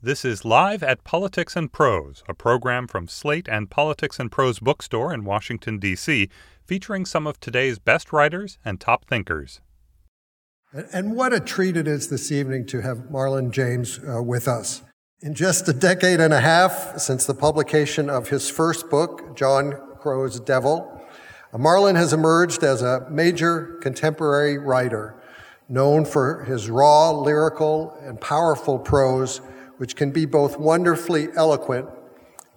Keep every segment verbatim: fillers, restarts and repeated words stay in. This is Live at Politics and Prose, a program from Slate and Politics and Prose bookstore in Washington, D C, featuring some of today's best writers and top thinkers. And what a treat it is this evening to have Marlon James uh, with us. In just a decade and a half since the publication of his first book, John Crow's Devil, Marlon has emerged as a major contemporary writer, known for his raw, lyrical, and powerful prose, which can be both wonderfully eloquent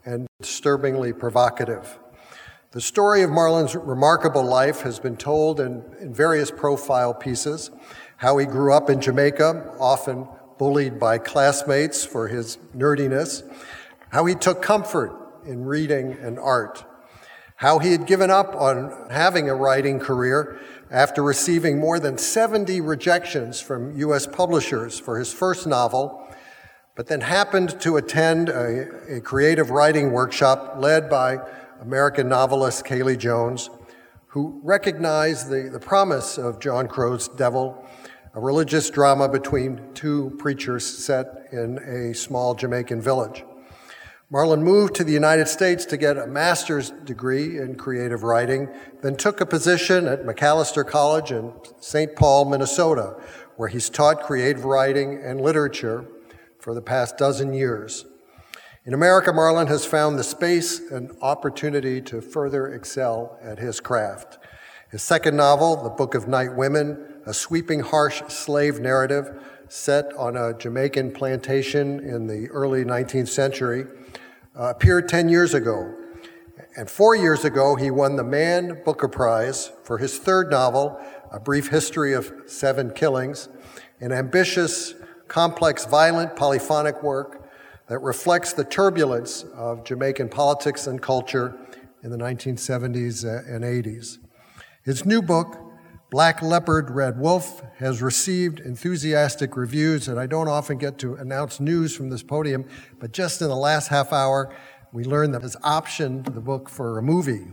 and disturbingly provocative. The story of Marlon's remarkable life has been told in, in various profile pieces, how he grew up in Jamaica, often bullied by classmates for his nerdiness, how he took comfort in reading and art, how he had given up on having a writing career after receiving more than seventy rejections from U S publishers for his first novel, but then happened to attend a, a creative writing workshop led by American novelist Kaylee Jones, who recognized the, the promise of John Crow's Devil, a religious drama between two preachers set in a small Jamaican village. Marlon moved to the United States to get a master's degree in creative writing, then took a position at Macalester College in Saint Paul, Minnesota, where he's taught creative writing and literature for the past dozen years. In America, Marlon has found the space and opportunity to further excel at his craft. His second novel, The Book of Night Women, a sweeping, harsh slave narrative set on a Jamaican plantation in the early nineteenth century, uh, appeared ten years ago. And four years ago, he won the Man Booker Prize for his third novel, A Brief History of Seven Killings, an ambitious, complex, violent, polyphonic work that reflects the turbulence of Jamaican politics and culture in the nineteen seventies and eighties. His new book, Black Leopard, Red Wolf, has received enthusiastic reviews, and I don't often get to announce news from this podium, but just in the last half hour, we learned that he's optioned the book for a movie.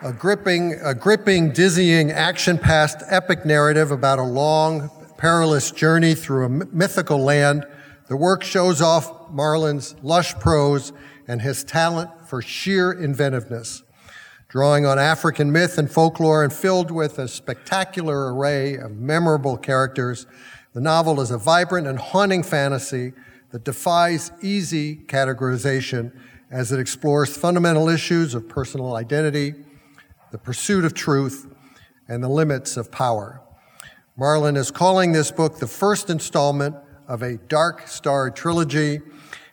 A gripping, a gripping, dizzying, action-packed epic narrative about a long, perilous journey through a mythical land. The work shows off Marlon's lush prose and his talent for sheer inventiveness, drawing on African myth and folklore and filled with a spectacular array of memorable characters. The novel is a vibrant and haunting fantasy that defies easy categorization as it explores fundamental issues of personal identity, the pursuit of truth, and the limits of power. Marlon is calling this book the first installment of a Dark Star trilogy,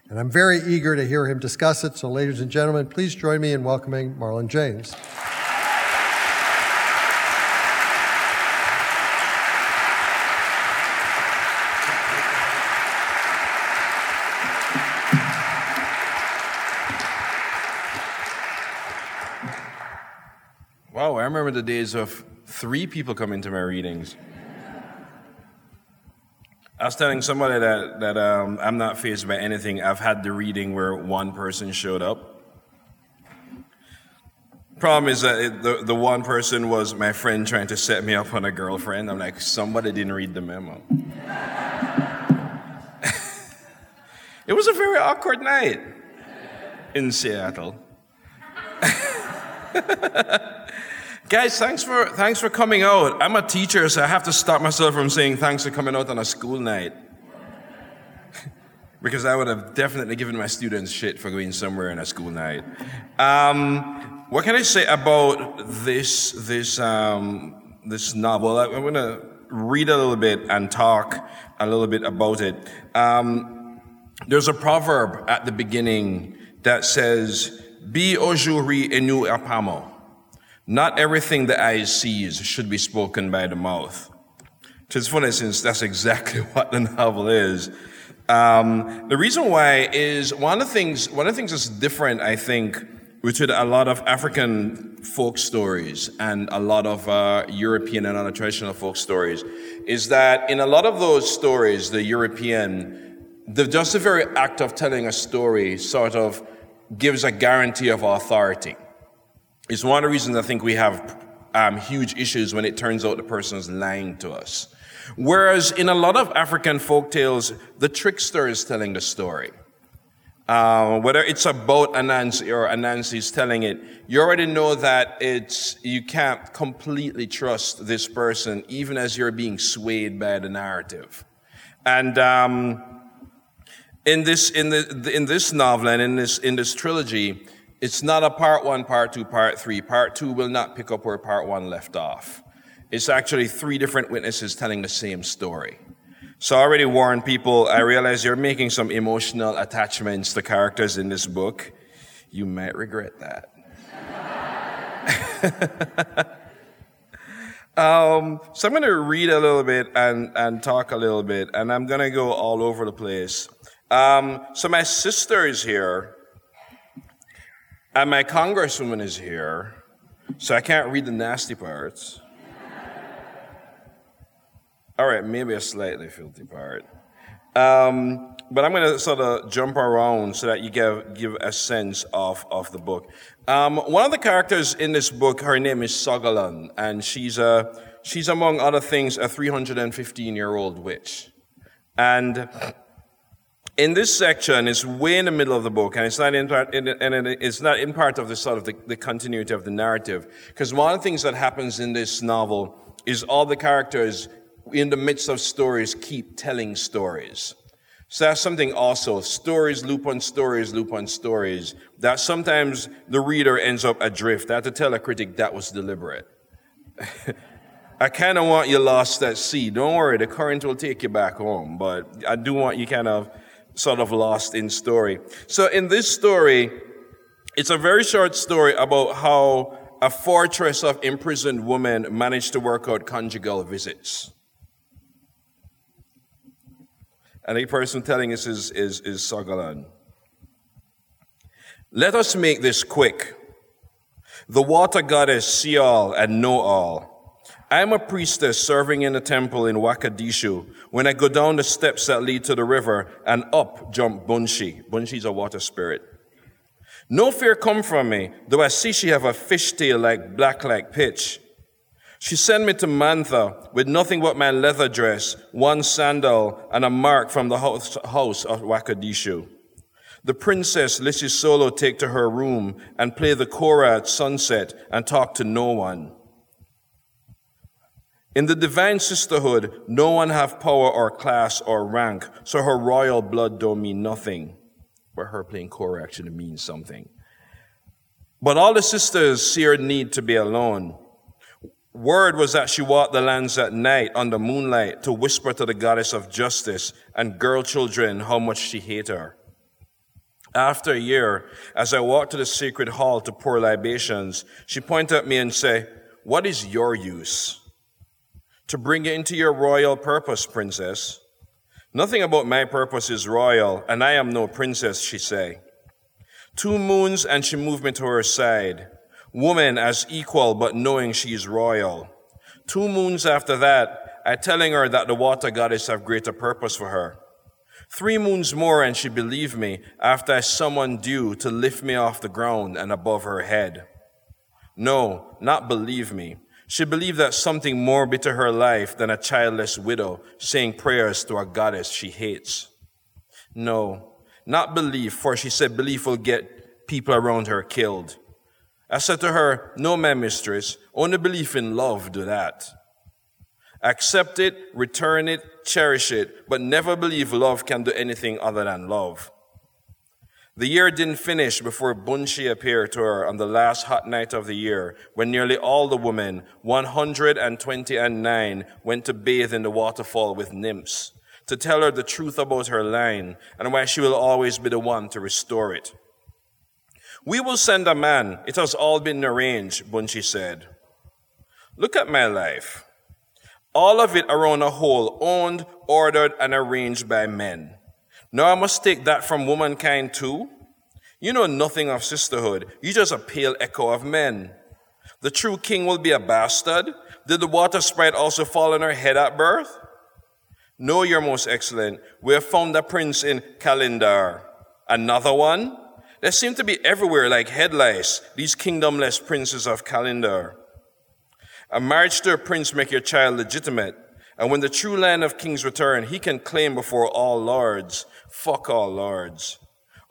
and I'm very eager to hear him discuss it. So ladies and gentlemen, please join me in welcoming Marlon James. Wow, I remember the days of three people coming to my readings. I was telling somebody that, that um, I'm not phased by anything. I've had the reading where one person showed up. Problem is that it, the, the one person was my friend trying to set me up on a girlfriend. I'm like, somebody didn't read the memo. It was a very awkward night in Seattle. Guys, thanks for thanks for coming out. I'm a teacher, so I have to stop myself from saying thanks for coming out on a school night. Because I would have definitely given my students shit for going somewhere on a school night. Um, what can I say about this this um, this novel? I'm going to read a little bit and talk a little bit about it. Um, there's a proverb at the beginning that says, "Be ojuri enu apamo." Not everything the eye sees should be spoken by the mouth. Which is funny, since that's exactly what the novel is. Um, the reason why is one of the things, one of the things that's different, I think, which is a lot of African folk stories and a lot of uh, European and other traditional folk stories, is that in a lot of those stories, the European, the, just the very act of telling a story sort of gives a guarantee of authority. It's one of the reasons I think we have um, huge issues when it turns out the person's lying to us. Whereas in a lot of African folktales, the trickster is telling the story. Uh, whether it's about Anansi or Anansi's telling it, you already know that it's, you can't completely trust this person, even as you're being swayed by the narrative. And um, in this in the in this novel and in this in this trilogy, it's not a part one, part two, part three. Part two will not pick up where part one left off. It's actually three different witnesses telling the same story. So I already warned people, I realize you're making some emotional attachments to characters in this book. You might regret that. um, so I'm going to read a little bit and, and talk a little bit, and I'm going to go all over the place. Um, so my sister is here, and my congresswoman is here, so I can't read the nasty parts. All right, maybe a slightly filthy part. Um, but I'm going to sort of jump around so that you give, give a sense of, of the book. Um, one of the characters in this book, her name is Sogolon, and she's, a, she's among other things, a three hundred fifteen-year-old witch. And in this section, it's way in the middle of the book, and it's not in part, in, and it's not in part of the sort of the, the continuity of the narrative, because one of the things that happens in this novel is all the characters in the midst of stories keep telling stories. So that's something also, stories loop on stories loop on stories, that sometimes the reader ends up adrift. I have to tell a critic that was deliberate. I kind of want you lost at sea. Don't worry, the current will take you back home, but I do want you kind of sort of lost in story. So in this story, it's a very short story about how a fortress of imprisoned women managed to work out conjugal visits. And the person telling us is, is, is Sogolon. Let us make this quick. The water goddess see all and know all. I am a priestess serving in a temple in Wakadishu. When I go down the steps that lead to the river and up jump Bunshi. Bunshi's a water spirit. No fear come from me, though I see she have a fishtail like black like pitch. She sent me to Mantha with nothing but my leather dress, one sandal, and a mark from the house, house of Wakadishu. The princess Lissisolo take to her room and play the Korah at sunset and talk to no one. In the divine sisterhood, no one have power or class or rank, so her royal blood don't mean nothing. But her playing Korah actually means something. But all the sisters see her need to be alone. Word was that she walked the lands at night under moonlight to whisper to the goddess of justice and girl children how much she hated her. After a year, as I walked to the sacred hall to pour libations, she pointed at me and said, "What is your use? To bring it into your royal purpose, princess." "Nothing about my purpose is royal, and I am no princess," she say. Two moons, and she moved me to her side. Woman as equal, but knowing she is royal. Two moons after that, I telling her that the water goddess have greater purpose for her. Three moons more, and she believed me, after I summoned you to lift me off the ground and above her head. No, not believe me. She believed that something more be to her life than a childless widow saying prayers to a goddess she hates. No, not belief, for she said belief will get people around her killed. I said to her, "No, my mistress, only belief in love do that. Accept it, return it, cherish it, but never believe love can do anything other than love." The year didn't finish before Bunshi appeared to her on the last hot night of the year, when nearly all the women, one hundred twenty-nine, went to bathe in the waterfall with nymphs, to tell her the truth about her line and why she will always be the one to restore it. "We will send a man. It has all been arranged," Bunshi said. Look at my life. All of it around a hole, owned, ordered, and arranged by men. Now I must take that from womankind too? You know nothing of sisterhood. You're just a pale echo of men. The true king will be a bastard. Did the water sprite also fall on her head at birth? No, Your Most Excellent. We have found a prince in Kalindar. Another one? They seem to be everywhere like head lice, these kingdomless princes of Kalindar. A marriage to a prince make your child legitimate, and when the true land of kings return, he can claim before all lords. Fuck all lords.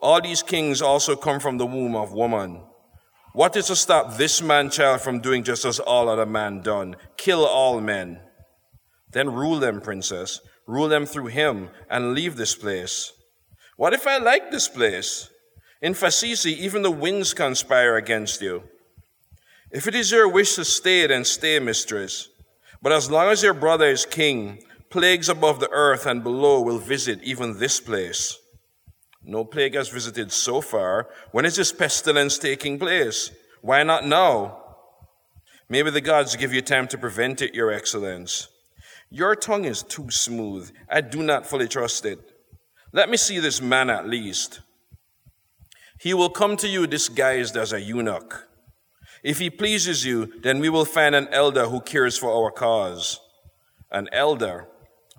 All these kings also come from the womb of woman. What is to stop this man-child from doing just as all other man done? Kill all men. Then rule them, princess. Rule them through him and leave this place. What if I like this place? In Fasisi, even the winds conspire against you. If it is your wish to stay, then stay, mistress. But as long as your brother is king, plagues above the earth and below will visit even this place. No plague has visited so far. When is this pestilence taking place? Why not now? Maybe the gods give you time to prevent it, Your Excellence. Your tongue is too smooth. I do not fully trust it. Let me see this man at least. He will come to you disguised as a eunuch. If he pleases you, then we will find an elder who cares for our cause. An elder?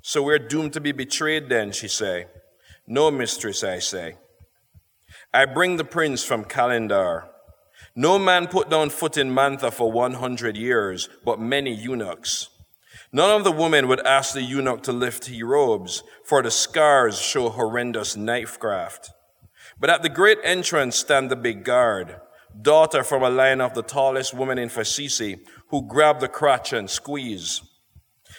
So we're doomed to be betrayed then, she say. No, mistress, I say. I bring the prince from Kalindar. No man put down foot in Mantha for one hundred years, but many eunuchs. None of the women would ask the eunuch to lift his robes, for the scars show horrendous knifecraft. But at the great entrance stand the big guard, daughter from a line of the tallest woman in Fasisi, who grab the crotch and squeeze.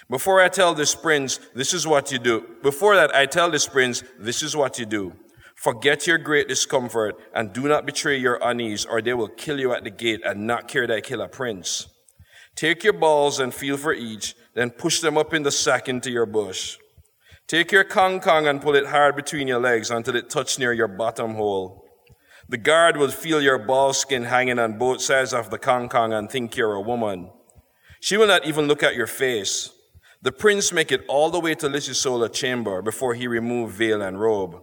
Before I tell this prince, this is what you do. Before that, I tell this prince, this is what you do. Forget your great discomfort and do not betray your unease, or they will kill you at the gate and not care they kill a prince. Take your balls and feel for each, then push them up in the sack into your bush. Take your kong kong and pull it hard between your legs until it touches near your bottom hole. The guard will feel your ball skin hanging on both sides of the kong kong and think you're a woman. She will not even look at your face. The prince make it all the way to Lissisolo chamber before he remove veil and robe.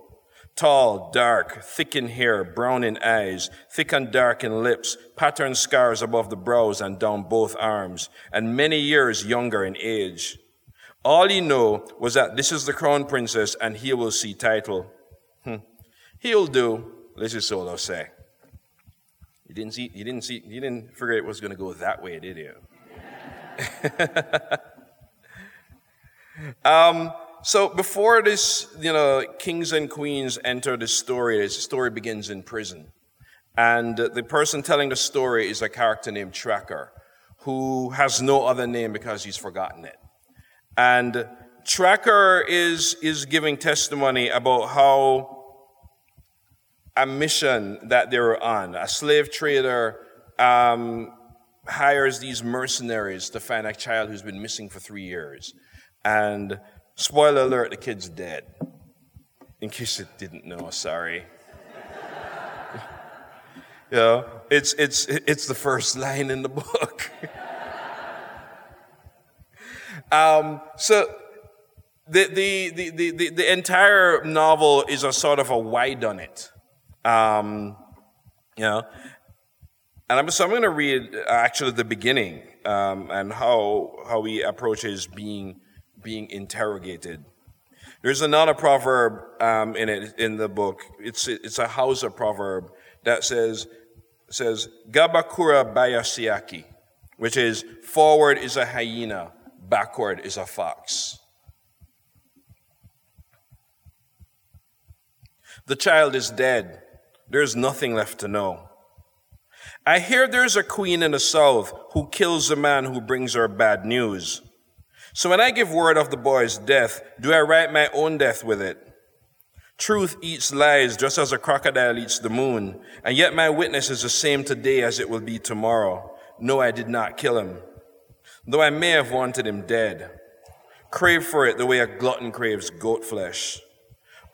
Tall, dark, thick in hair, brown in eyes, thick and dark in lips, patterned scars above the brows and down both arms, and many years younger in age. All he know was that this is the crown princess and he will see title. Hm. He'll do, Lissisolo say. You didn't see, you didn't see, you didn't figure it was going to go that way, did you? Um, so before this, you know, kings and queens enter this story, this story begins in prison. And the person telling the story is a character named Tracker, who has no other name because he's forgotten it. And Tracker is, is giving testimony about how a mission that they were on, a slave trader, um, hires these mercenaries to find a child who's been missing for three years. And spoiler alert, the kid's dead. In case it didn't know, sorry. You know, it's it's it's the first line in the book. um, so the the, the the the the entire novel is a sort of a why done it, um, you know. And I'm, so I'm going to read actually the beginning um, and how how he approaches being. being interrogated. There's another proverb um, in it in the book. It's it's a Hausa proverb that says says Gabakura Bayasiaki, which is forward is a hyena, backward is a fox. The child is dead. There's nothing left to know. I hear there's a queen in the south who kills the man who brings her bad news. So when I give word of the boy's death, do I write my own death with it? Truth eats lies just as a crocodile eats the moon, and yet my witness is the same today as it will be tomorrow. No, I did not kill him, though I may have wanted him dead. Crave for it the way a glutton craves goat flesh.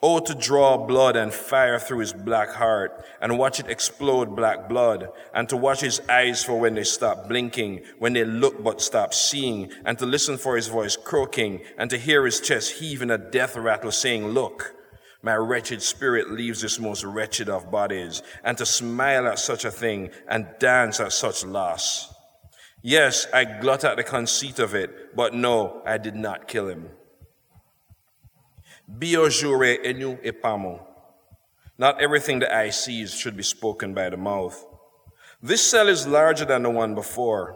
Oh, to draw blood and fire through his black heart and watch it explode black blood, and to watch his eyes for when they stop blinking, when they look but stop seeing, and to listen for his voice croaking, and to hear his chest heave in a death rattle saying, look, my wretched spirit leaves this most wretched of bodies, and to smile at such a thing and dance at such loss. Yes, I glut at the conceit of it, but no, I did not kill him. Biojure enu epamo. Not everything the eye sees should be spoken by the mouth. This cell is larger than the one before.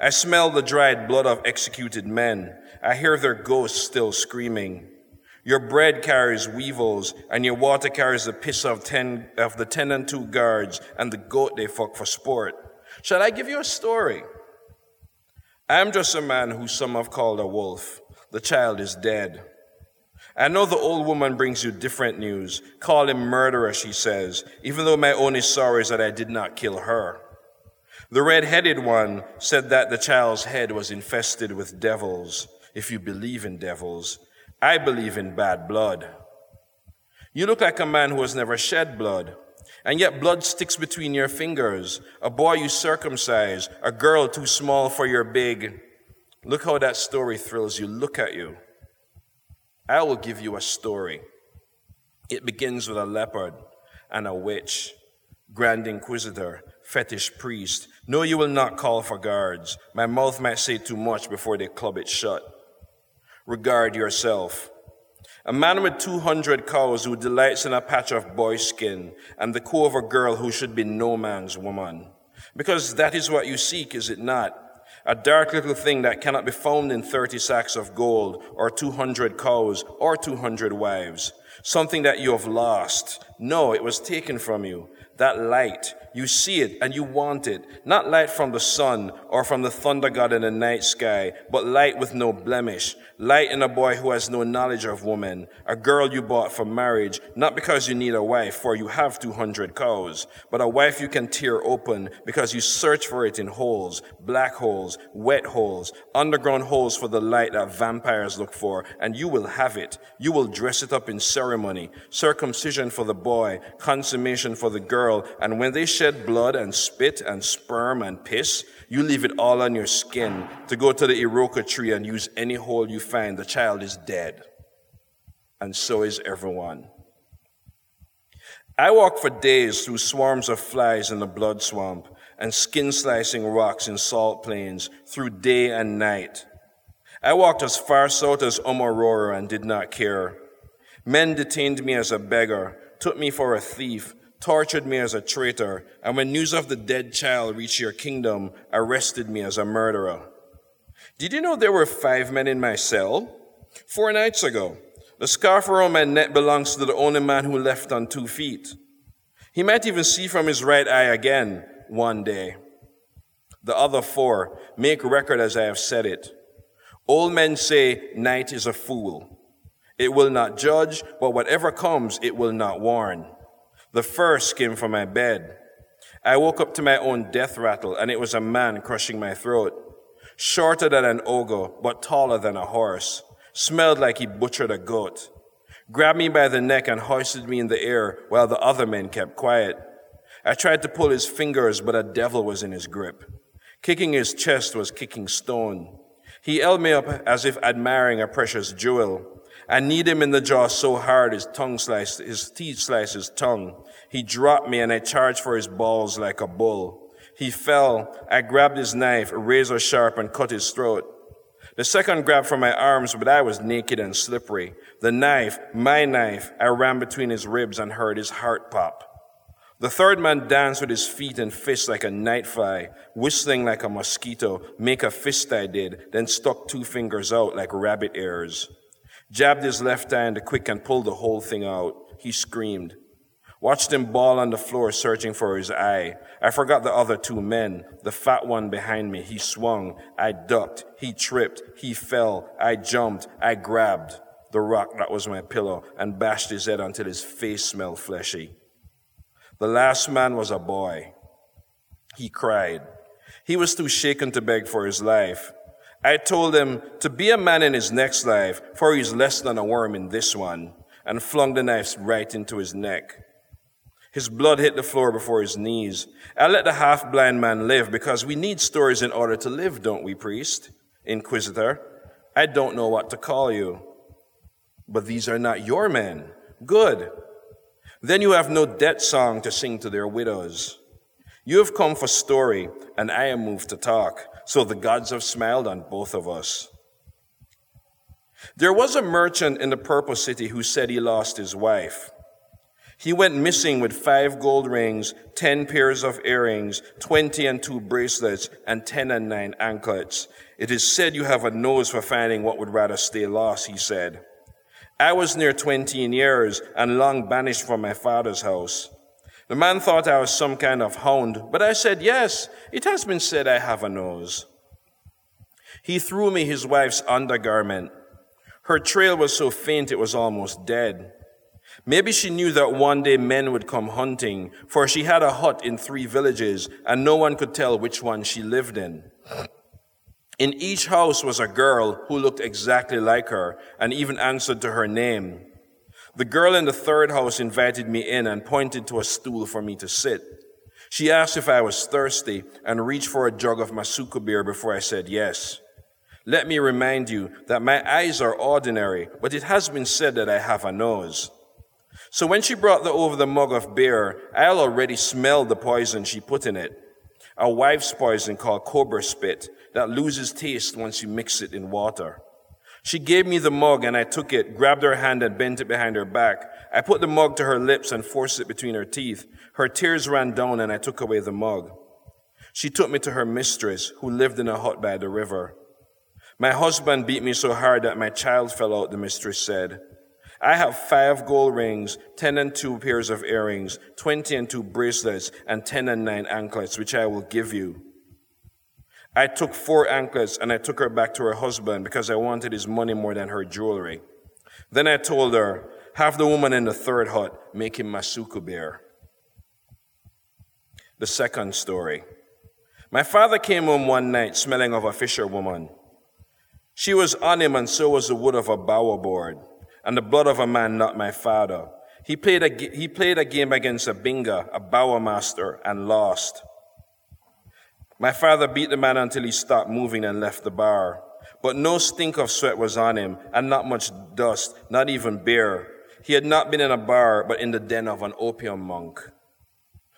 I smell the dried blood of executed men. I hear their ghosts still screaming. Your bread carries weevils, and your water carries the piss of ten of the ten and two guards and the goat they fuck for sport. Shall I give you a story? I am just a man who some have called a wolf. The child is dead. I know the old woman brings you different news. Call him murderer, she says, even though my only sorrow is that I did not kill her. The red-headed one said that the child's head was infested with devils, if you believe in devils. I believe in bad blood. You look like a man who has never shed blood, and yet blood sticks between your fingers. A boy you circumcise, a girl too small for your big. Look how that story thrills you. Look at you. I will give you a story. It begins with a leopard and a witch, grand inquisitor, fetish priest. No, you will not call for guards. My mouth might say too much before they club it shut. Regard yourself. A man with two hundred cows who delights in a patch of boy skin and the cove of a girl who should be no man's woman. Because that is what you seek, is it not? A dark little thing that cannot be found in thirty sacks of gold or two hundred cows or two hundred wives. Something that you have lost. No, it was taken from you. That light, you see it and you want it. Not light from the sun or from the thunder god in the night sky, but light with no blemish. Light in a boy who has no knowledge of woman, a girl you bought for marriage, not because you need a wife, for you have two hundred cows, but a wife you can tear open because you search for it in holes, black holes, wet holes, underground holes for the light that vampires look for, and you will have it. You will dress it up in ceremony, circumcision for the boy, consummation for the girl, and when they shed blood and spit and sperm and piss, you leave it all on your skin to go to the Iroka tree and use any hole you find. The child is dead. And so is everyone. I walked for days through swarms of flies in the blood swamp and skin-slicing rocks in salt plains through day and night. I walked as far south as Omarora and did not care. Men detained me as a beggar, took me for a thief, tortured me as a traitor, and when news of the dead child reached your kingdom, arrested me as a murderer. Did you know there were five men in my cell? Four nights ago, the scarf around my neck belongs to the only man who left on two feet. He might even see from his right eye again one day. The other four make record as I have said it. Old men say night is a fool. It will not judge, but whatever comes, it will not warn. The first came from my bed. I woke up to my own death rattle, and it was a man crushing my throat. Shorter than an ogre, but taller than a horse. Smelled like he butchered a goat. Grabbed me by the neck and hoisted me in the air while the other men kept quiet. I tried to pull his fingers, but a devil was in his grip. Kicking his chest was kicking stone. He held me up as if admiring a precious jewel. I kneed him in the jaw so hard his tongue sliced, his teeth sliced his tongue. He dropped me and I charged for his balls like a bull. He fell. I grabbed his knife, razor sharp, and cut his throat. The second grabbed for my arms, but I was naked and slippery. The knife, my knife, I ran between his ribs and heard his heart pop. The third man danced with his feet and fists like a nightfly, whistling like a mosquito, make a fist I did, then stuck two fingers out like rabbit ears. Jabbed his left eye in the quick and pulled the whole thing out. He screamed. Watched him bawl on the floor, searching for his eye. I forgot the other two men, the fat one behind me. He swung. I ducked. He tripped. He fell. I jumped. I grabbed the rock that was my pillow and bashed his head until his face smelled fleshy. The last man was a boy. He cried. He was too shaken to beg for his life. I told him to be a man in his next life, for he is less than a worm in this one, and flung the knife right into his neck. His blood hit the floor before his knees. I let the half-blind man live, because we need stories in order to live, don't we, priest? Inquisitor, I don't know what to call you. But these are not your men. Good. Then you have no debt song to sing to their widows. You have come for story, and I am moved to talk. So the gods have smiled on both of us. There was a merchant in the Purple City who said he lost his wife. He went missing with five gold rings, ten pairs of earrings, twenty and two bracelets, and ten and nine anklets. It is said you have a nose for finding what would rather stay lost, he said. I was near twenteen years and long banished from my father's house. The man thought I was some kind of hound, but I said, yes, it has been said I have a nose. He threw me his wife's undergarment. Her trail was so faint it was almost dead. Maybe she knew that one day men would come hunting, for she had a hut in three villages, and no one could tell which one she lived in. In each house was a girl who looked exactly like her and even answered to her name. The girl in the third house invited me in and pointed to a stool for me to sit. She asked if I was thirsty and reached for a jug of Masuka beer before I said yes. Let me remind you that my eyes are ordinary, but it has been said that I have a nose. So when she brought the over the mug of beer, I already smelled the poison she put in it, a wife's poison called cobra spit that loses taste once you mix it in water. She gave me the mug and I took it, grabbed her hand and bent it behind her back. I put the mug to her lips and forced it between her teeth. Her tears ran down and I took away the mug. She took me to her mistress, who lived in a hut by the river. My husband beat me so hard that my child fell out, the mistress said. I have five gold rings, ten and two pairs of earrings, twenty and two bracelets, and ten and nine anklets, which I will give you. I took four anklets and I took her back to her husband because I wanted his money more than her jewelry. Then I told her, have the woman in the third hut make him Masuku bear. The second story. My father came home one night smelling of a fisherwoman. She was on him and so was the wood of a bowerboard, and the blood of a man not my father. He played a, he played a game against a binga, a bower master, and lost. My father beat the man until he stopped moving and left the bar. But no stink of sweat was on him, and not much dust, not even beer. He had not been in a bar, but in the den of an opium monk.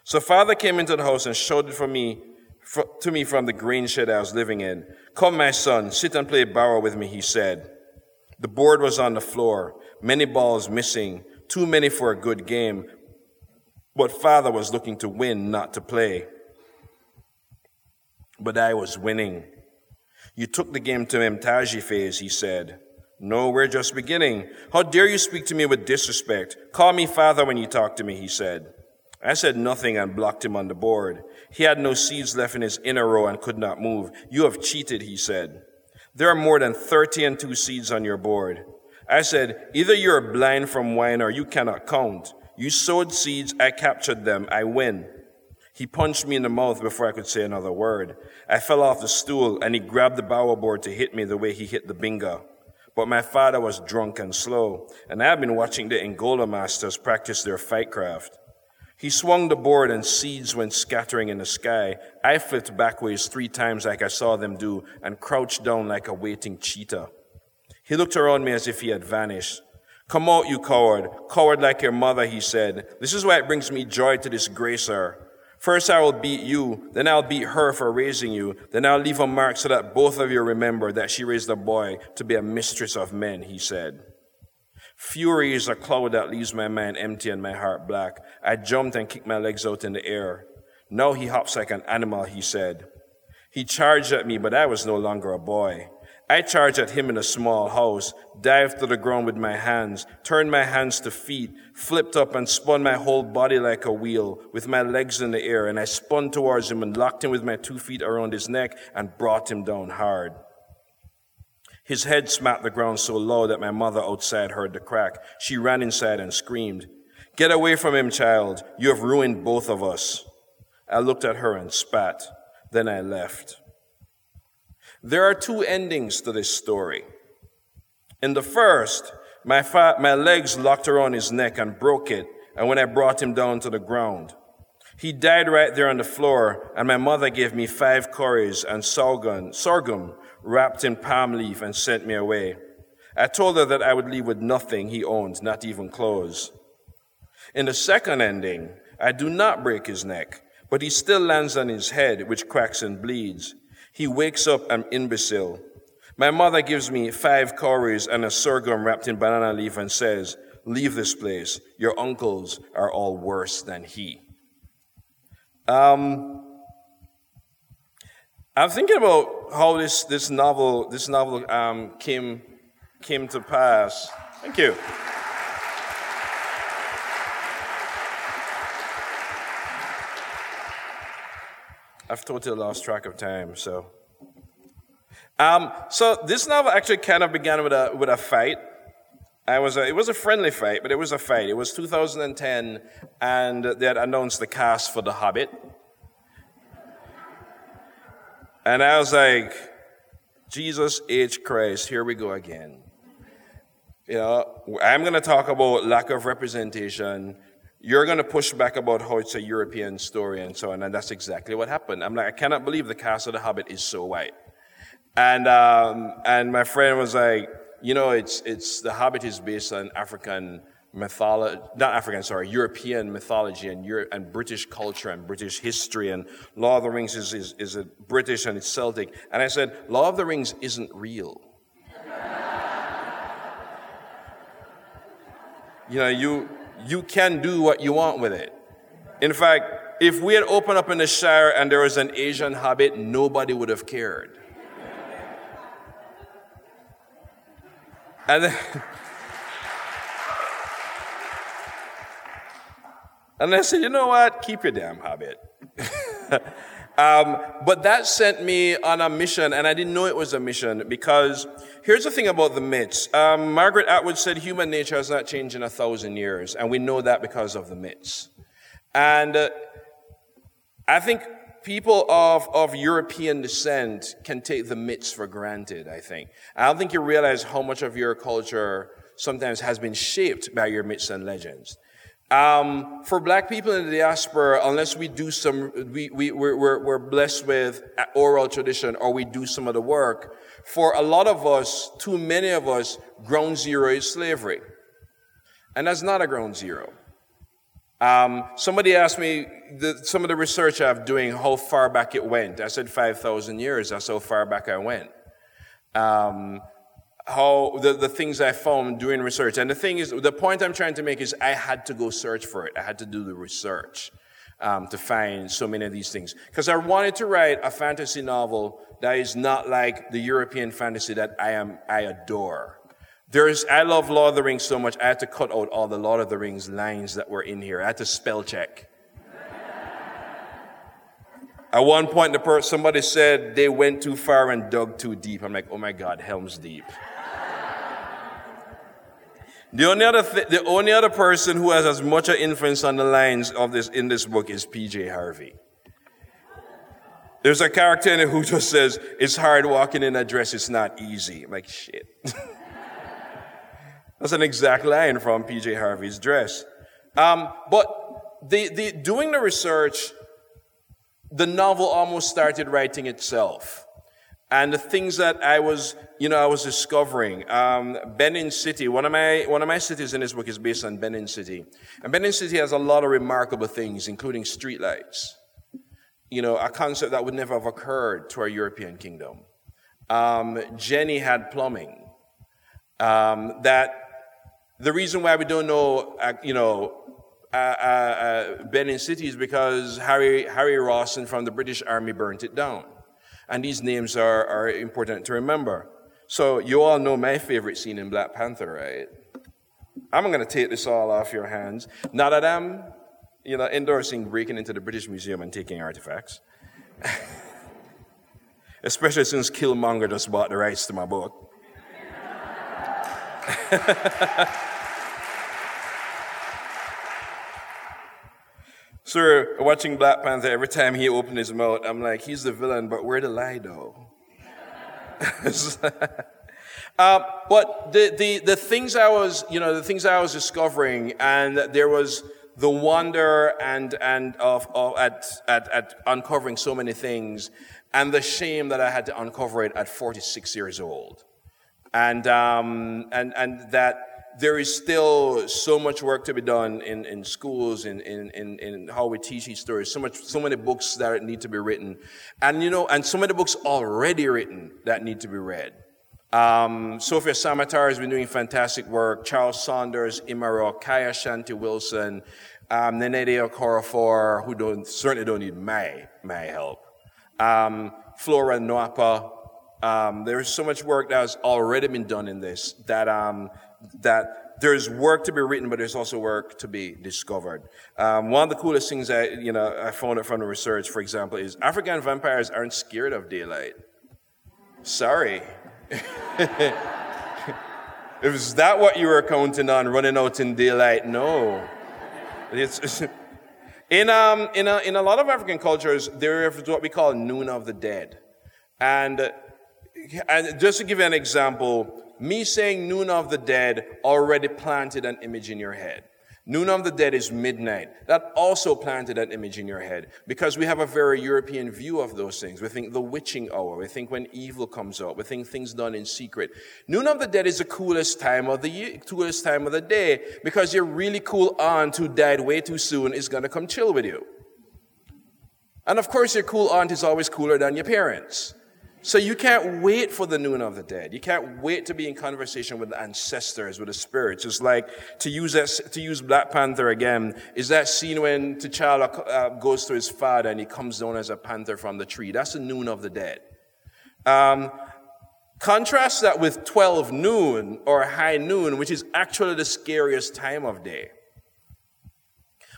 So father came into the house and shouted for me, for, to me from the grain shed I was living in. Come, my son, sit and play bower with me, he said. The board was on the floor, many balls missing, too many for a good game, but father was looking to win, not to play. But I was winning. You took the game to Mtaji phase, he said. No, we're just beginning. How dare you speak to me with disrespect? Call me father when you talk to me, he said. I said nothing and blocked him on the board. He had no seeds left in his inner row and could not move. You have cheated, he said. There are more than thirty and two seeds on your board. I said, either you're blind from wine or you cannot count. You sowed seeds, I captured them, I win. He punched me in the mouth before I could say another word. I fell off the stool and he grabbed the bower board to hit me the way he hit the bingo. But my father was drunk and slow, and I had been watching the Angola masters practice their fight craft. He swung the board and seeds went scattering in the sky. I flipped backwards three times like I saw them do and crouched down like a waiting cheetah. He looked around me as if he had vanished. Come out, you coward, coward like your mother, he said. This is why it brings me joy to disgrace her. First I will beat you, then I'll beat her for raising you, then I'll leave a mark so that both of you remember that she raised a boy to be a mistress of men, he said. Fury is a cloud that leaves my mind empty and my heart black. I jumped and kicked my legs out in the air. Now he hops like an animal, he said. He charged at me, but I was no longer a boy. I charged at him in a small house, dived to the ground with my hands, turned my hands to feet, flipped up and spun my whole body like a wheel with my legs in the air, and I spun towards him and locked him with my two feet around his neck and brought him down hard. His head smacked the ground so low that my mother outside heard the crack. She ran inside and screamed, "Get away from him, child. You have ruined both of us." I looked at her and spat. Then I left. There are two endings to this story. In the first, my, fa- my legs locked around his neck and broke it, and when I brought him down to the ground, he died right there on the floor, and my mother gave me five curries and sorghum, sorghum wrapped in palm leaf, and sent me away. I told her that I would leave with nothing he owned, not even clothes. In the second ending, I do not break his neck, but he still lands on his head, which cracks and bleeds. He wakes up an imbecile. My mother gives me five cowries and a sorghum wrapped in banana leaf and says, leave this place. Your uncles are all worse than he. Um, I'm thinking about how this, this novel this novel um, came came to pass. Thank you. I've totally lost track of time. So, um, so this novel actually kind of began with a with a fight. I was a, it was a friendly fight, but it was a fight. It was two thousand ten, and they had announced the cast for The Hobbit. And I was like, Jesus H. Christ, here we go again. You know, I'm going to talk about lack of representation. You're going to push back about how it's a European story and so on, and that's exactly what happened. I'm like, I cannot believe the cast of The Hobbit is so white. And um, and my friend was like, you know, it's it's The Hobbit is based on African mythology, not African, sorry, European mythology and Euro- and British culture and British history, and Lord of the Rings is, is, is a British and it's Celtic. And I said, Lord of the Rings isn't real. You know, you you can do what you want with it. In fact, if we had opened up in the Shire and there was an Asian hobbit, nobody would have cared. And then, and I said, you know what? Keep your damn hobbit. um, but that sent me on a mission, and I didn't know it was a mission, because here's the thing about the myths. Um, Margaret Atwood said human nature has not changed in a thousand years, and we know that because of the myths. And uh, I think people of, of European descent can take the myths for granted, I think. I don't think you realize how much of your culture sometimes has been shaped by your myths and legends. Um, for black people in the diaspora, unless we do some, we, we, we're, we're, we're blessed with oral tradition or we do some of the work, for a lot of us, too many of us, ground zero is slavery. And that's not a ground zero. Um, somebody asked me, the, some of the research I'm doing, how far back it went. I said five thousand years, that's how far back I went. Um, How the, the things I found doing research. And the thing is, the point I'm trying to make is I had to go search for it. I had to do the research um, to find so many of these things. Because I wanted to write a fantasy novel that is not like the European fantasy that I am I adore. There's, I love Lord of the Rings so much, I had to cut out all the Lord of the Rings lines that were in here. I had to spell check. At one point, the per- somebody said they went too far and dug too deep. I'm like, oh my God, Helm's Deep. The only other th- the only other person who has as much influence on the lines of this in this book is P J Harvey. There's a character in it who just says, it's hard walking in a dress, it's not easy. I'm like, shit. That's an exact line from P J Harvey's dress. Um, but the, the doing the research, the novel almost started writing itself. And the things that I was, you know, I was discovering. Um, Benin City, one of my one of my cities in this book is based on Benin City. And Benin City has a lot of remarkable things, including streetlights. You know, a concept that would never have occurred to our European kingdom. Um, Jenny had plumbing. Um, that the reason why we don't know, uh, you know, Uh, uh, uh, Benin City is because Harry Harry Rawson from the British Army burnt it down. And these names are, are important to remember. So you all know my favorite scene in Black Panther, right? I'm going to take this all off your hands. Not that I'm, you know, endorsing breaking into the British Museum and taking artifacts. Especially since Killmonger just bought the rights to my book. So watching Black Panther, every time he opened his mouth, I'm like, he's the villain, but where the lie though? uh, but the, the the things I was, you know, the things I was discovering, and there was the wonder and and of, of at, at at uncovering so many things, and the shame that I had to uncover it at forty-six years old, and um and and that. There is still so much work to be done in, in schools, in, in, in, in how we teach these stories, so much, so many books that need to be written. And, you know, and so many books already written that need to be read. Um, Sophia Samatar has been doing fantastic work. Charles Saunders, Imaro, Kaya Shanti Wilson, um, Nenede Okorafor, who don't, certainly don't need my, my help. Um, Flora Nwapa. Um, there is so much work that has already been done in this that, um, that there's work to be written, but there's also work to be discovered. Um, one of the coolest things I, you know, I found out from the research, for example, is African vampires aren't scared of daylight. Sorry. If it's that what you were counting on, running out in daylight, no. It's, it's, in, um, in, a, in a lot of African cultures, there is what we call noon of the dead. And, and just to give you an example, me saying noon of the dead already planted an image in your head. Noon of the dead is midnight. That also planted an image in your head because we have a very European view of those things. We think the witching hour. We think when evil comes out. We think things done in secret. Noon of the dead is the coolest time of the year, coolest time of the day because your really cool aunt who died way too soon is going to come chill with you. And of course, your cool aunt is always cooler than your parents. So you can't wait for the noon of the dead. You can't wait to be in conversation with the ancestors, with the spirits. It's like, to use that, to use Black Panther again, is that scene when T'Challa uh, goes to his father and he comes down as a panther from the tree. That's the noon of the dead. Um, contrast that with twelve noon or high noon, which is actually the scariest time of day.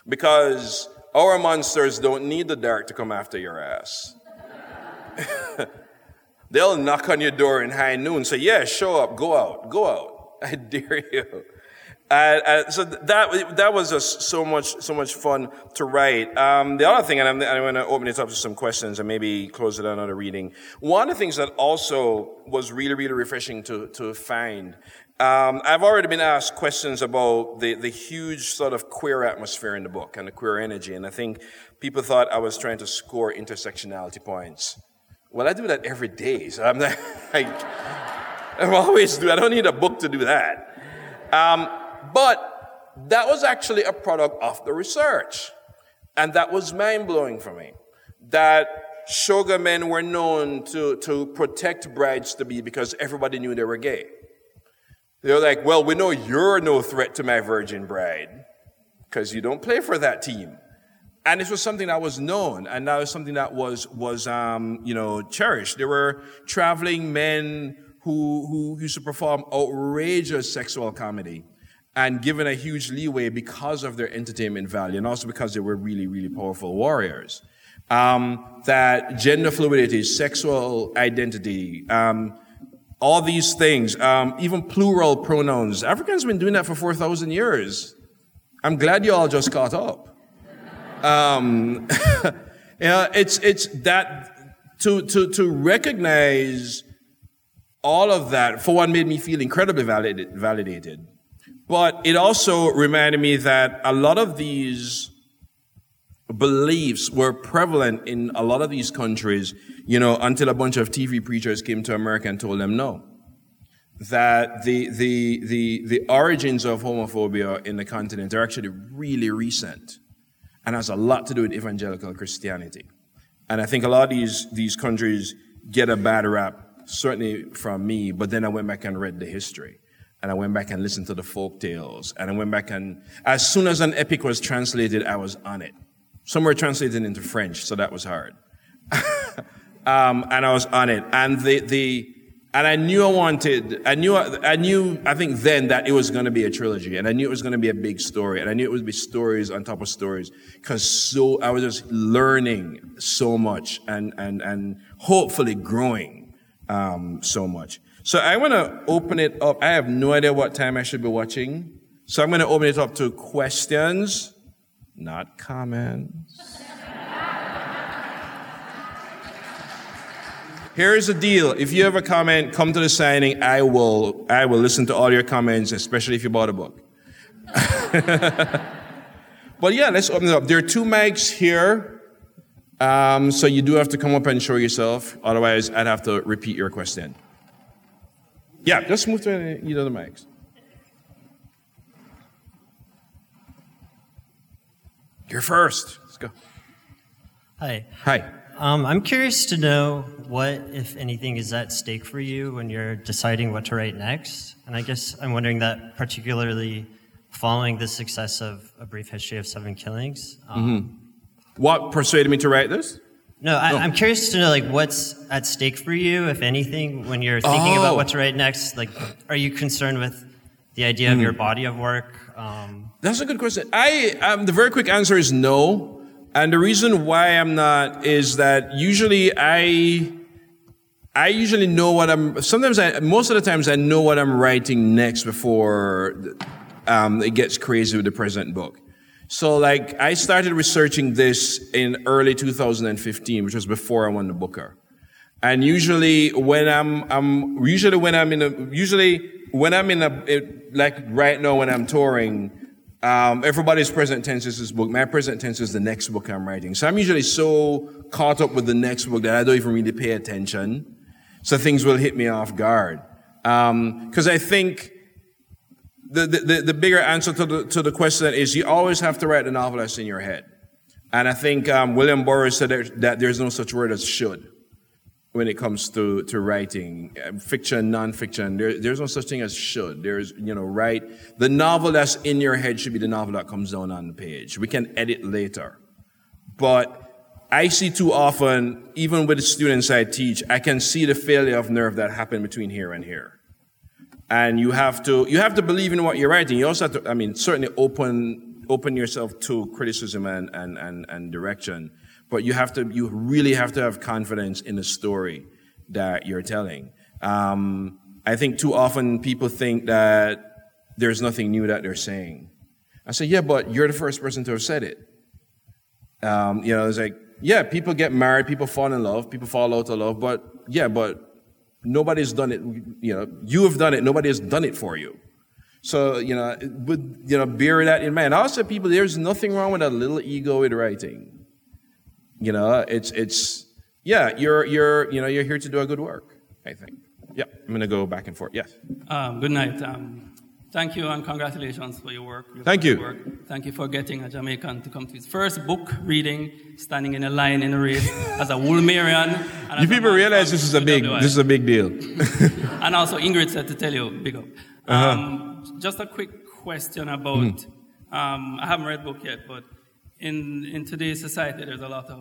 Because our monsters don't need the dark to come after your ass. They'll knock on your door in high noon, say, yeah, show up, go out, go out. I dare you. Uh, uh, so that that was just so much so much fun to write. Um, the other thing, and I'm, I'm going to open it up to some questions and maybe close it on another reading. One of the things that also was really, really refreshing to, to find, um, I've already been asked questions about the, the huge sort of queer atmosphere in the book and the queer energy, and I think people thought I was trying to score intersectionality points. Well, I do that every day, so I'm not, like, I always do. I don't need a book to do that. Um, but that was actually a product of the research, and that was mind-blowing for me. That shogun men were known to, to protect brides-to-be because everybody knew they were gay. They were like, well, we know you're no threat to my virgin bride because you don't play for that team. And this was something that was known, and that was something that was, was um, you know, cherished. There were traveling men who, who used to perform outrageous sexual comedy and given a huge leeway because of their entertainment value and also because they were really, really powerful warriors. Um, that gender fluidity, sexual identity, um, all these things, um, even plural pronouns. Africans have been doing that for four thousand years. I'm glad you all just caught up. Um, you know, it's, it's that to, to, to recognize all of that for one made me feel incredibly valid, validated, but it also reminded me that a lot of these beliefs were prevalent in a lot of these countries, you know, until a bunch of T V preachers came to America and told them no. That the, the, the, the origins of homophobia in the continent are actually really recent. And has a lot to do with evangelical Christianity. And I think a lot of these, these countries get a bad rap, certainly from me, but then I went back and read the history. And I went back and listened to the folk tales. And I went back and, as soon as an epic was translated, I was on it. Some were translated into French, so that was hard. um, and I was on it. And the, the, and I knew I wanted, I knew, I knew, I think then that it was going to be a trilogy, and I knew it was going to be a big story, and I knew it would be stories on top of stories, because so, I was just learning so much, and, and, and hopefully growing, um, so much. So I want to open it up. I have no idea what time I should be watching. So I'm going to open it up to questions, not comments. Here's the deal. If you have a comment, come to the signing. I will, I will listen to all your comments, especially if you bought a book. But yeah, let's open it up. There are two mics here. Um, so you do have to come up and show yourself. Otherwise, I'd have to repeat your question. Yeah, just move to either of the mics. You're first. Let's go. Hi. Hi. Um, I'm curious to know what, if anything, is at stake for you when you're deciding what to write next. And I guess I'm wondering that particularly following the success of A Brief History of Seven Killings. Um, mm-hmm. What persuaded me to write this? No, I, oh. I'm curious to know, like, what's at stake for you, if anything, when you're thinking oh. about what to write next. Like, are you concerned with the idea mm-hmm. of your body of work? Um, That's a good question. I um, the very quick answer is no. And the reason why I'm not is that usually I, I usually know what I'm, sometimes I, most of the times I know what I'm writing next before um, it gets crazy with the present book. So like I started researching this in early two thousand fifteen, which was before I won the Booker. And usually when I'm, I'm usually when I'm in a, usually when I'm in a, it, like right now when I'm touring, Um, everybody's present tense is this book. My present tense is the next book I'm writing. So I'm usually so caught up with the next book that I don't even really pay attention. So things will hit me off guard. Um, cause I think the, the, the bigger answer to the, to the question is you always have to write the novel that's in your head. And I think, um, William Burroughs said that, that there's no such word as should when it comes to, to writing, fiction, nonfiction. There, there's no such thing as should. There's, you know, write. The novel that's in your head should be the novel that comes down on the page. We can edit later. But I see too often, even with the students I teach, I can see the failure of nerve that happened between here and here. And you have to, you have to believe in what you're writing. You also have to, I mean, certainly open, open yourself to criticism and, and, and, and direction. But you have to, you really have to have confidence in the story that you're telling. Um, I think too often people think that there's nothing new that they're saying. I say, yeah, but you're the first person to have said it. Um, you know, it's like, yeah, people get married, people fall in love, people fall out of love, but yeah, but nobody's done it. You know, you have done it. Nobody has done it for you. So, you know, with, you know, bear that in mind. Also, people, there's nothing wrong with a little ego with writing. You know, it's, it's, yeah, you're, you're, you know, you're here to do a good work, I think. Yeah, I'm going to go back and forth. Yes. Um, good night. Um, thank you and congratulations for your work. Your thank you. Work. Thank you for getting a Jamaican to come to his first book reading, standing in a line in a race as a Woolmerian. You people realize this is a big, W I. This is a big deal. And also Ingrid said to tell you, big up. Uh-huh. Um, just a quick question about, mm. um, I haven't read the book yet, but In in today's society, there's a lot of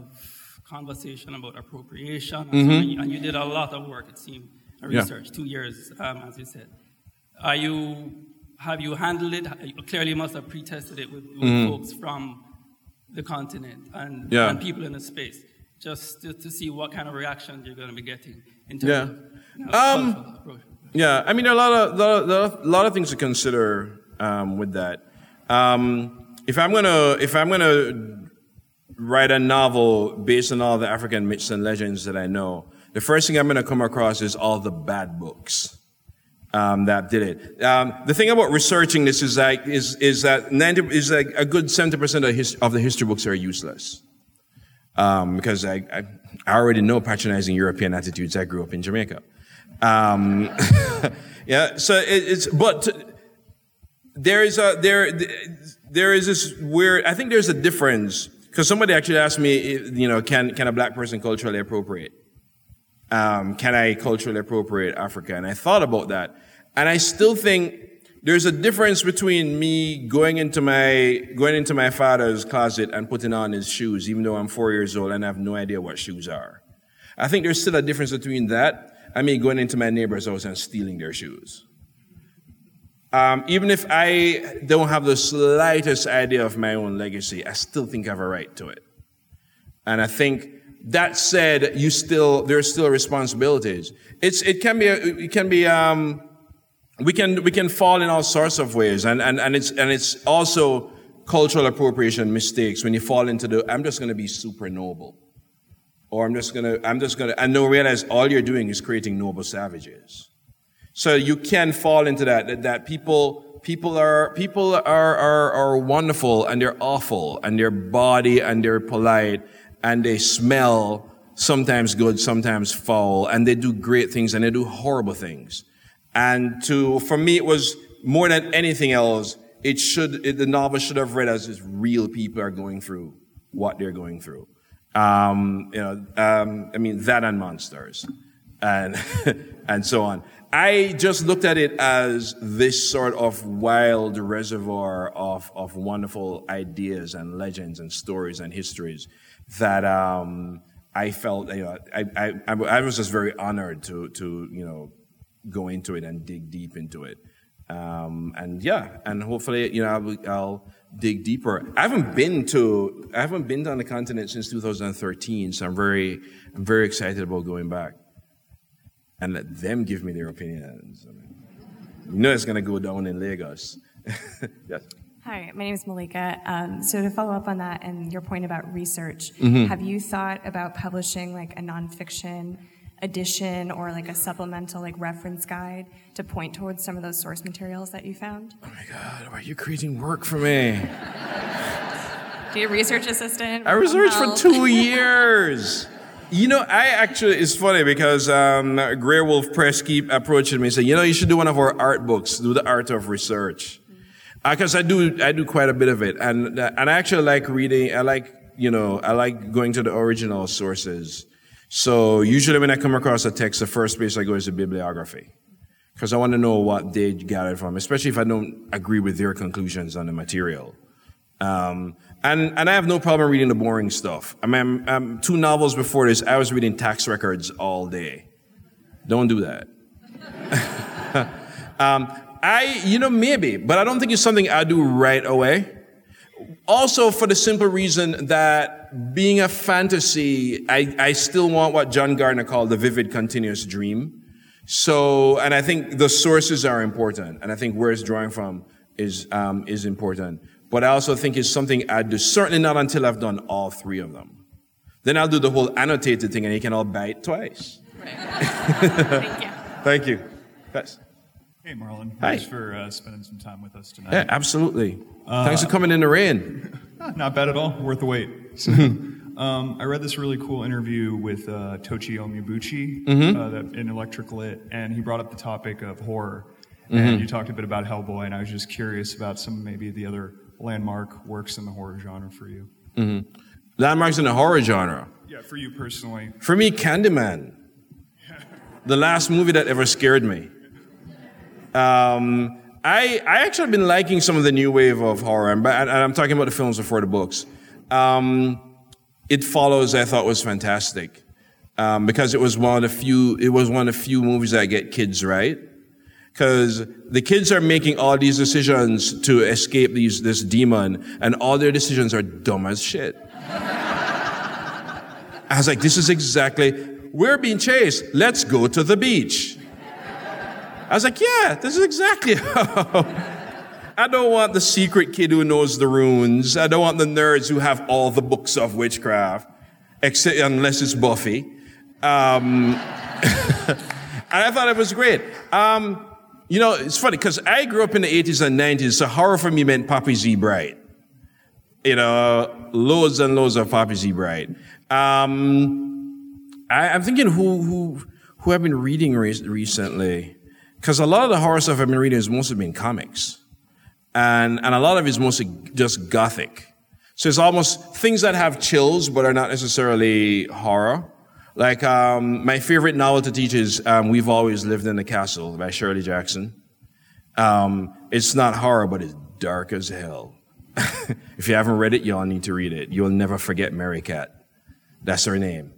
conversation about appropriation, and, mm-hmm. so you, and you did a lot of work, it seemed, research, yeah. two years, um, as you said. Are you, have you handled it? Clearly, you must have pre-tested it with, with mm-hmm. folks from the continent and, yeah. and people in the space, just to, to see what kind of reaction you're going to be getting in terms yeah. of you know, um, cultural approach. Yeah, I mean, there are a lot of, lot of, lot of things to consider um, with that. Um, If I'm gonna, if I'm gonna write a novel based on all the African myths and legends that I know, the first thing I'm gonna come across is all the bad books, um, that did it. Um, the thing about researching this is like, is, is that ninety, is like a good seventy percent of, his, of the history books are useless. Um, because I, I, I already know patronizing European attitudes. I grew up in Jamaica. Um, yeah, so it, it's, but there is a, there, There is this weird, I think there's a difference, because somebody actually asked me, you know, can, can a black person culturally appropriate? Um, can I culturally appropriate Africa? And I thought about that. And I still think there's a difference between me going into my, going into my father's closet and putting on his shoes, even though I'm four years old and I have no idea what shoes are. I think there's still a difference between that and me going into my neighbor's house and stealing their shoes. Um, even if I don't have the slightest idea of my own legacy, I still think I have a right to it. And I think that said, you still, there's still responsibilities. It's, it can be, a, it can be, um, we can, we can fall in all sorts of ways. And, and, and it's, and it's also cultural appropriation mistakes when you fall into the, I'm just going to be super noble. Or I'm just going to, I'm just going to, and no realize all you're doing is creating noble savages. So you can fall into that, that, that people, people are, people are, are, are wonderful and they're awful and they're bawdy and they're polite and they smell sometimes good, sometimes foul, and they do great things and they do horrible things. And to, for me, it was more than anything else. It should, it, the novel should have read as if real people are going through what they're going through. um, you know, um, I mean, that and monsters, and and so on. I just looked at it as this sort of wild reservoir of, of wonderful ideas and legends and stories and histories that um, I felt, you know, I, I, I was just very honored to, to, you know, go into it and dig deep into it. Um, and yeah, and hopefully, you know, I'll, I'll dig deeper. I haven't been to, I haven't been on the continent since two thousand thirteen, so I'm very, I'm very excited about going back. And let them give me their opinions. I mean, you know it's going to go down in Lagos. Yes. Hi, my name is Malika. Um, so to follow up on that and your point about research, mm-hmm. have you thought about publishing like a nonfiction edition or like a supplemental like reference guide to point towards some of those source materials that you found? Oh my God, are you creating work for me? Do you research assistant? I researched for two years. You know, I actually, it's funny because um, Grey Wolf Press keep approaching me and say, you know, you should do one of our art books, do the art of research. Because mm-hmm. uh, I do I do quite a bit of it. And uh, and I actually like reading, I like, you know, I like going to the original sources. So usually when I come across a text, the first place I go is a bibliography. Because I want to know what they got it from, especially if I don't agree with their conclusions on the material. Um, and, and I have no problem reading the boring stuff. I mean, I'm, I'm, two novels before this, I was reading tax records all day. Don't do that. um, I, you know, maybe, but I don't think it's something I do right away. Also for the simple reason that being a fantasy, I, I still want what John Gardner called the vivid continuous dream. So, and I think the sources are important, and I think where it's drawing from is, um, is important. But I also think it's something I do, certainly not until I've done all three of them. Then I'll do the whole annotated thing and you can all buy it twice. Right. Thank you. Thank you. Yes. Hey, Marlon. Hi. Thanks for uh, spending some time with us tonight. Yeah, absolutely. Uh, Thanks for coming in the rain. Not bad at all. Worth the wait. So, um, I read this really cool interview with uh, Tochi Omibuchi mm-hmm. uh, that, in Electric Lit, and he brought up the topic of horror. Mm-hmm. And you talked a bit about Hellboy, and I was just curious about some maybe the other landmark works in the horror genre for you. Mm-hmm. Landmarks in the horror genre? Yeah, for you personally. For me, Candyman. The last movie that ever scared me. Um, I I actually have been liking some of the new wave of horror, and, and I'm talking about the films before the books. Um, It Follows, I thought, was fantastic. Um, because it was one of the few, it was one of the few movies that get kids right. Because the kids are making all these decisions to escape these, this demon, and all their decisions are dumb as shit. I was like, this is exactly, we're being chased, let's go to the beach. I was like, yeah, this is exactly how. I don't want the secret kid who knows the runes. I don't want the nerds who have all the books of witchcraft, except unless it's Buffy. Um, and I thought it was great. Um, You know, it's funny, because I grew up in the eighties and nineties, so horror for me meant Poppy Z. Bright. You know, loads and loads of Poppy Z. Bright. Um, I, I'm thinking who who who I've been reading re- recently, because a lot of the horror stuff I've been reading has mostly been comics. And, and a lot of it's mostly just gothic. So it's almost things that have chills, but are not necessarily horror. Like, um, my favorite novel to teach is, um, We've Always Lived in the Castle by Shirley Jackson. Um, it's not horror, but it's dark as hell. If you haven't read it, y'all need to read it. You'll never forget Mary Cat. That's her name.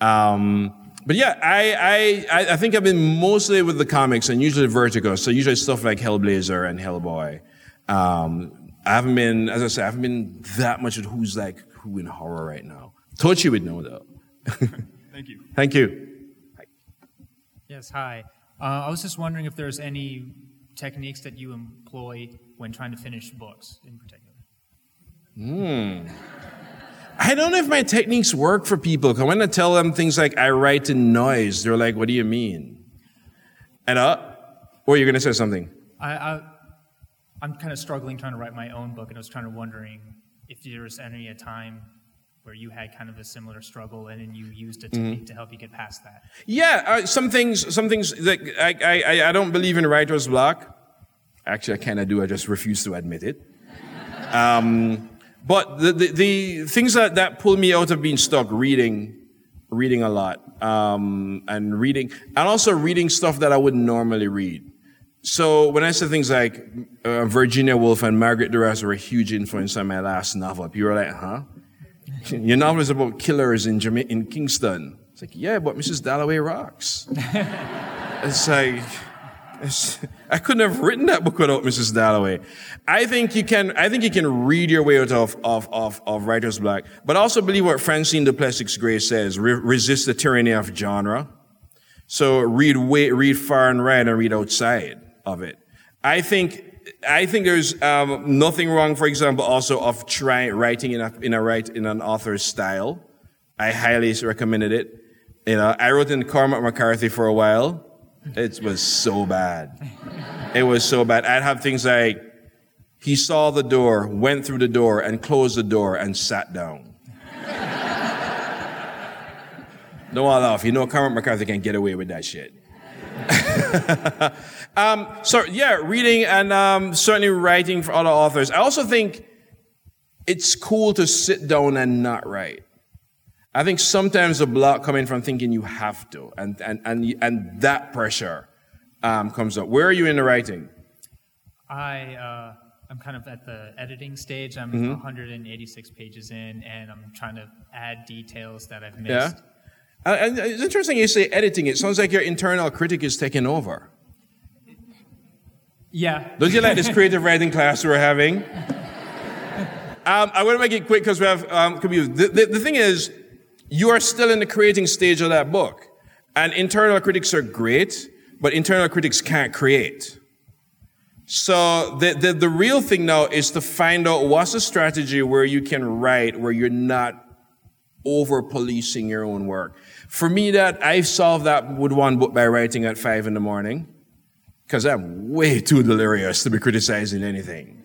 Um, but yeah, I, I, I think I've been mostly with the comics and usually Vertigo. So usually stuff like Hellblazer and Hellboy. Um, I haven't been, as I said, I haven't been that much at who's like who in horror right now. Tochi would know though. Thank you. Thank you. Hi. Yes, hi. Uh, I was just wondering if there's any techniques that you employ when trying to finish books in particular. Hmm. I don't know if my techniques work for people. Because when I tell them things like, I write in noise, they're like, what do you mean? And uh, or you're going to say something. I, I, I'm kind of struggling trying to write my own book, and I was kind of wondering if there was any a time where you had kind of a similar struggle, and then you used a technique mm-hmm. to help you get past that. Yeah, uh, some things, some things that I, I, I don't believe in writer's block. Actually, I kind of do. I just refuse to admit it. Um, But the, the, the things that, that pulled me out of being stuck, reading, reading a lot, um, and reading, and also reading stuff that I wouldn't normally read. So when I said things like uh, Virginia Woolf and Margaret Duras were a huge influence on my last novel, people were like, huh? Your novel is about killers in Jama- in Kingston. It's like, yeah, but Missus Dalloway rocks. It's like, it's, I couldn't have written that book without Missus Dalloway. I think you can, I think you can read your way out of, of, of, of writer's block, but also believe what Francine de Plessis-Gray says, re- resist the tyranny of genre. So read way, read far and wide and read outside of it. I think, I think there's, um, nothing wrong, for example, also of trying, writing in a, in a write, in an author's style. I highly recommended it. You know, I wrote in Cormac McCarthy for a while. It was so bad. It was so bad. I'd have things like, he saw the door, went through the door, and closed the door, and sat down. No one laugh. You know, Cormac McCarthy can get away with that shit. um, so, yeah, reading and um, certainly writing for other authors. I also think it's cool to sit down and not write. I think sometimes the block coming from thinking you have to, and and and, and that pressure um, comes up. Where are you in the writing? I uh, I'm kind of at the editing stage. I'm mm-hmm. one hundred eighty-six pages in, and I'm trying to add details that I've missed. Yeah, uh, and it's interesting you say editing. It sounds like your internal critic is taking over. Yeah. Don't you like this creative writing class we're having? um, I want to make it quick because we have um, confused. The, the, the thing is, you are still in the creating stage of that book. And internal critics are great, but internal critics can't create. So the, the, the real thing now is to find out what's a strategy where you can write, where you're not over-policing your own work. For me, that I've solved that with one book by writing at five in the morning, because I'm way too delirious to be criticizing anything.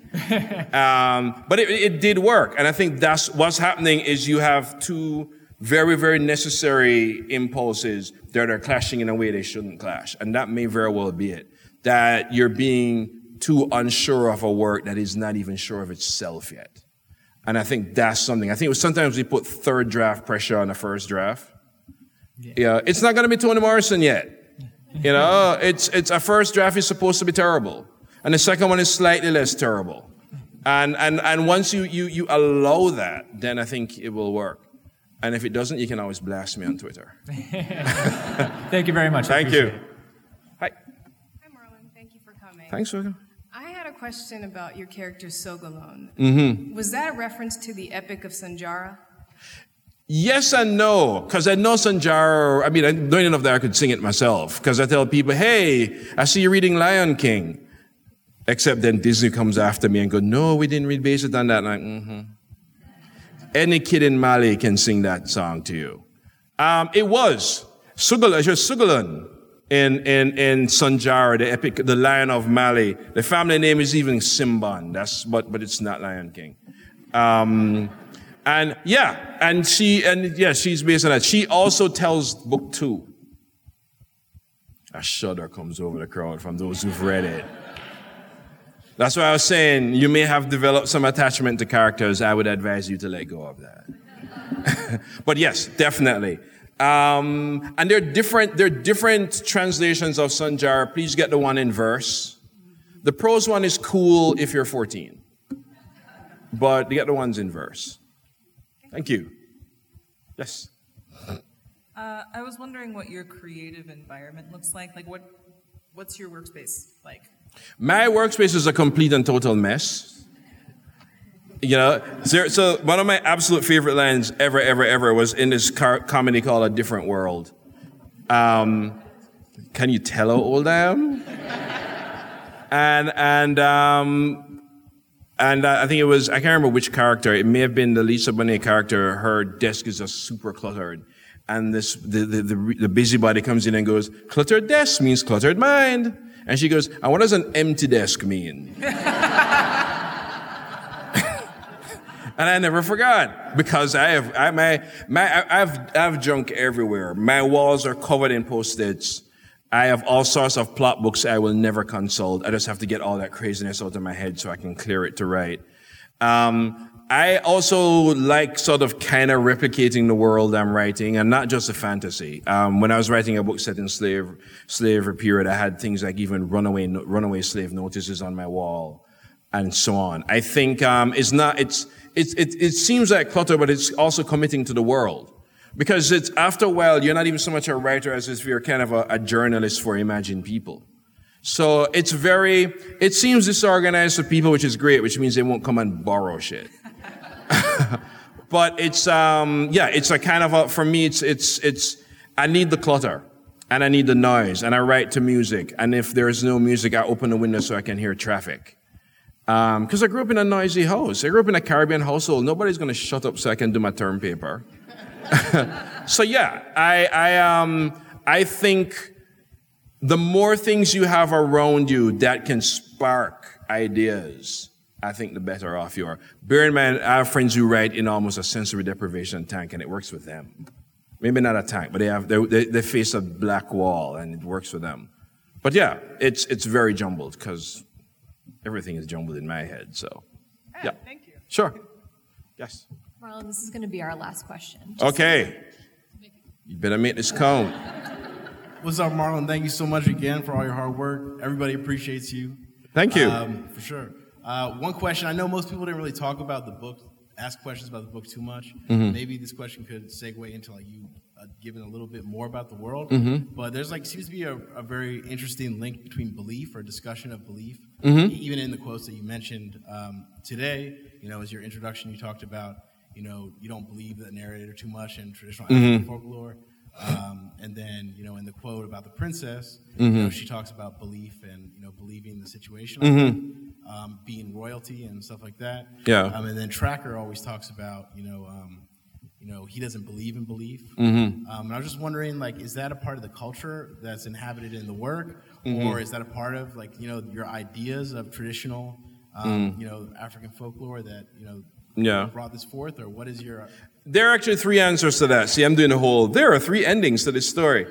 um, but it, it did work. And I think that's what's happening is you have two very, very necessary impulses that are clashing in a way they shouldn't clash. And that may very well be it. That you're being too unsure of a work that is not even sure of itself yet. And I think that's something. I think it was sometimes we put third draft pressure on the first draft. Yeah. yeah it's not going to be Toni Morrison yet. You know, it's, it's a first draft is supposed to be terrible. And the second one is slightly less terrible. And, and, and once you, you, you allow that, then I think it will work. And if it doesn't, you can always blast me on Twitter. Thank you very much. Thank you. It. Hi. Hi, Marlon. Thank you for coming. Thanks, Sogolon. I had a question about your character, Sogolon. Mm-hmm. Was that a reference to the Epic of Sanjara? Yes and no, because I know Sanjara. I mean, I know enough that I could sing it myself, because I tell people, hey, I see you reading Lion King. Except then Disney comes after me and goes, no, we didn't read based on that. And I'm like, mm-hmm. Any kid in Mali can sing that song to you. Um, it was Sogolon, it was Sogolon in, in, in Sanjara, the epic, the Lion of Mali. The family name is even Simban. That's, but, but it's not Lion King. Um, and yeah, and she, and yeah, she's based on that. She also tells book two. A shudder comes over the crowd from those who've read it. That's why I was saying you may have developed some attachment to characters. I would advise you to let go of that. But yes, definitely. Um, and there are different there are different translations of Sanjara. Please get the one in verse. The prose one is cool if you're fourteen, but get the ones in verse. Thank you. Yes. Uh, I was wondering what your creative environment looks like. Like what what's your workspace like? My workspace is a complete and total mess. You know, so one of my absolute favorite lines ever, ever, ever was in this car- comedy called A Different World. Um, can you tell how old I am? and and um, and I think it was, I can't remember which character. It may have been the Lisa Bonet character. Her desk is just super cluttered. And this the, the, the, the busybody comes in and goes, cluttered desk means cluttered mind. And she goes, and what does an empty desk mean? And I never forgot, because I have, I, my, my, I've, I've junk everywhere. My walls are covered in Post-its. I have all sorts of plot books I will never consult. I just have to get all that craziness out of my head so I can clear it to write. Um, I also like sort of kind of replicating the world I'm writing, and not just a fantasy. Um, when I was writing a book set in slave, slavery period, I had things like even runaway, runaway slave notices on my wall and so on. I think, um, it's not, it's, it's, it, it seems like clutter, but it's also committing to the world. Because it's, after a while, you're not even so much a writer as if you're kind of a, a journalist for imagined people. So it's very, it seems disorganized for people, which is great, which means they won't come and borrow shit. But it's, um, yeah, it's a kind of a, for me, it's, it's, it's, I need the clutter and I need the noise, and I write to music. And if there is no music, I open the window so I can hear traffic. Um, cause I grew up in a noisy house. I grew up in a Caribbean household. Nobody's going to shut up so I can do my term paper. So yeah, I, I, um, I think the more things you have around you that can spark ideas, I think the better off you are. Bear in mind, I have friends who write in almost a sensory deprivation tank, and it works with them. Maybe not a tank, but they have, they, they face a black wall, and it works for them. But yeah, it's, it's very jumbled, because everything is jumbled in my head, so. Oh, yeah. Thank you. Sure. Yes. Marlon, this is going to be our last question. Okay. So. You better make this count. What's up, Marlon? Thank you so much again for all your hard work. Everybody appreciates you. Thank you. Um, for sure. Uh, one question, I know most people didn't really talk about the book, ask questions about the book too much. Mm-hmm. Maybe this question could segue into like you uh, giving a little bit more about the world. Mm-hmm. But there's like seems to be a, a very interesting link between belief or discussion of belief, mm-hmm. even in the quotes that you mentioned um, today. You know, as your introduction, you talked about, you know, you don't believe the narrator too much in traditional African mm-hmm. folklore. Um, and then, you know, in the quote about the princess, mm-hmm. you know, she talks about belief and, you know, believing the situation, mm-hmm. um, being royalty and stuff like that. Yeah. Um, and then Tracker always talks about, you know, um, you know, he doesn't believe in belief. Mm-hmm. Um, and I was just wondering, like, is that a part of the culture that's inhabited in the work, mm-hmm. or is that a part of, like, you know, your ideas of traditional, um, mm-hmm. you know, African folklore that, you know, yeah. brought this forth, or what is your... There are actually three answers to that. See, I'm doing a whole... There are three endings to this story.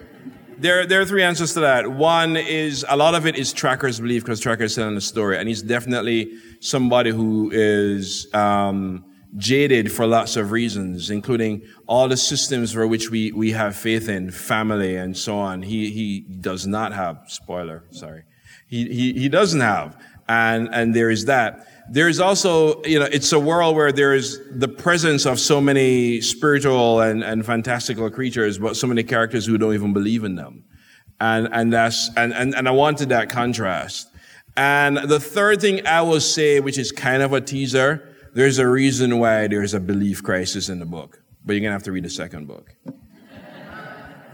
There, there are three answers to that. One is, a lot of it is Tracker's belief, because Tracker's telling the story, and he's definitely somebody who is um, jaded for lots of reasons, including all the systems for which we, we have faith in, family and so on. He he does not have... Spoiler, sorry. He he, he doesn't have, and and there is that. There's also, you know, it's a world where there is the presence of so many spiritual and, and fantastical creatures, but so many characters who don't even believe in them. And, and that's, and, and, and I wanted that contrast. And the third thing I will say, which is kind of a teaser, there's a reason why there's a belief crisis in the book, but you're going to have to read the second book.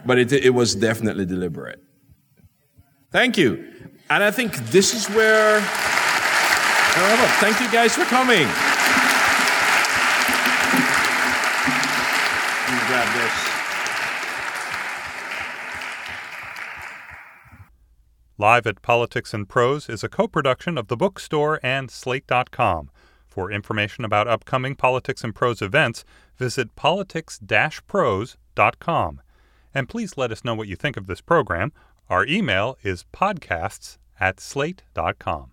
But it, it was definitely deliberate. Thank you. And I think this is where... Thank you guys for coming. Let me grab this. Live at Politics and Prose is a co-production of The Bookstore and Slate dot com. For information about upcoming Politics and Prose events, visit politics dash prose dot com. And please let us know what you think of this program. Our email is podcasts at slate dot com.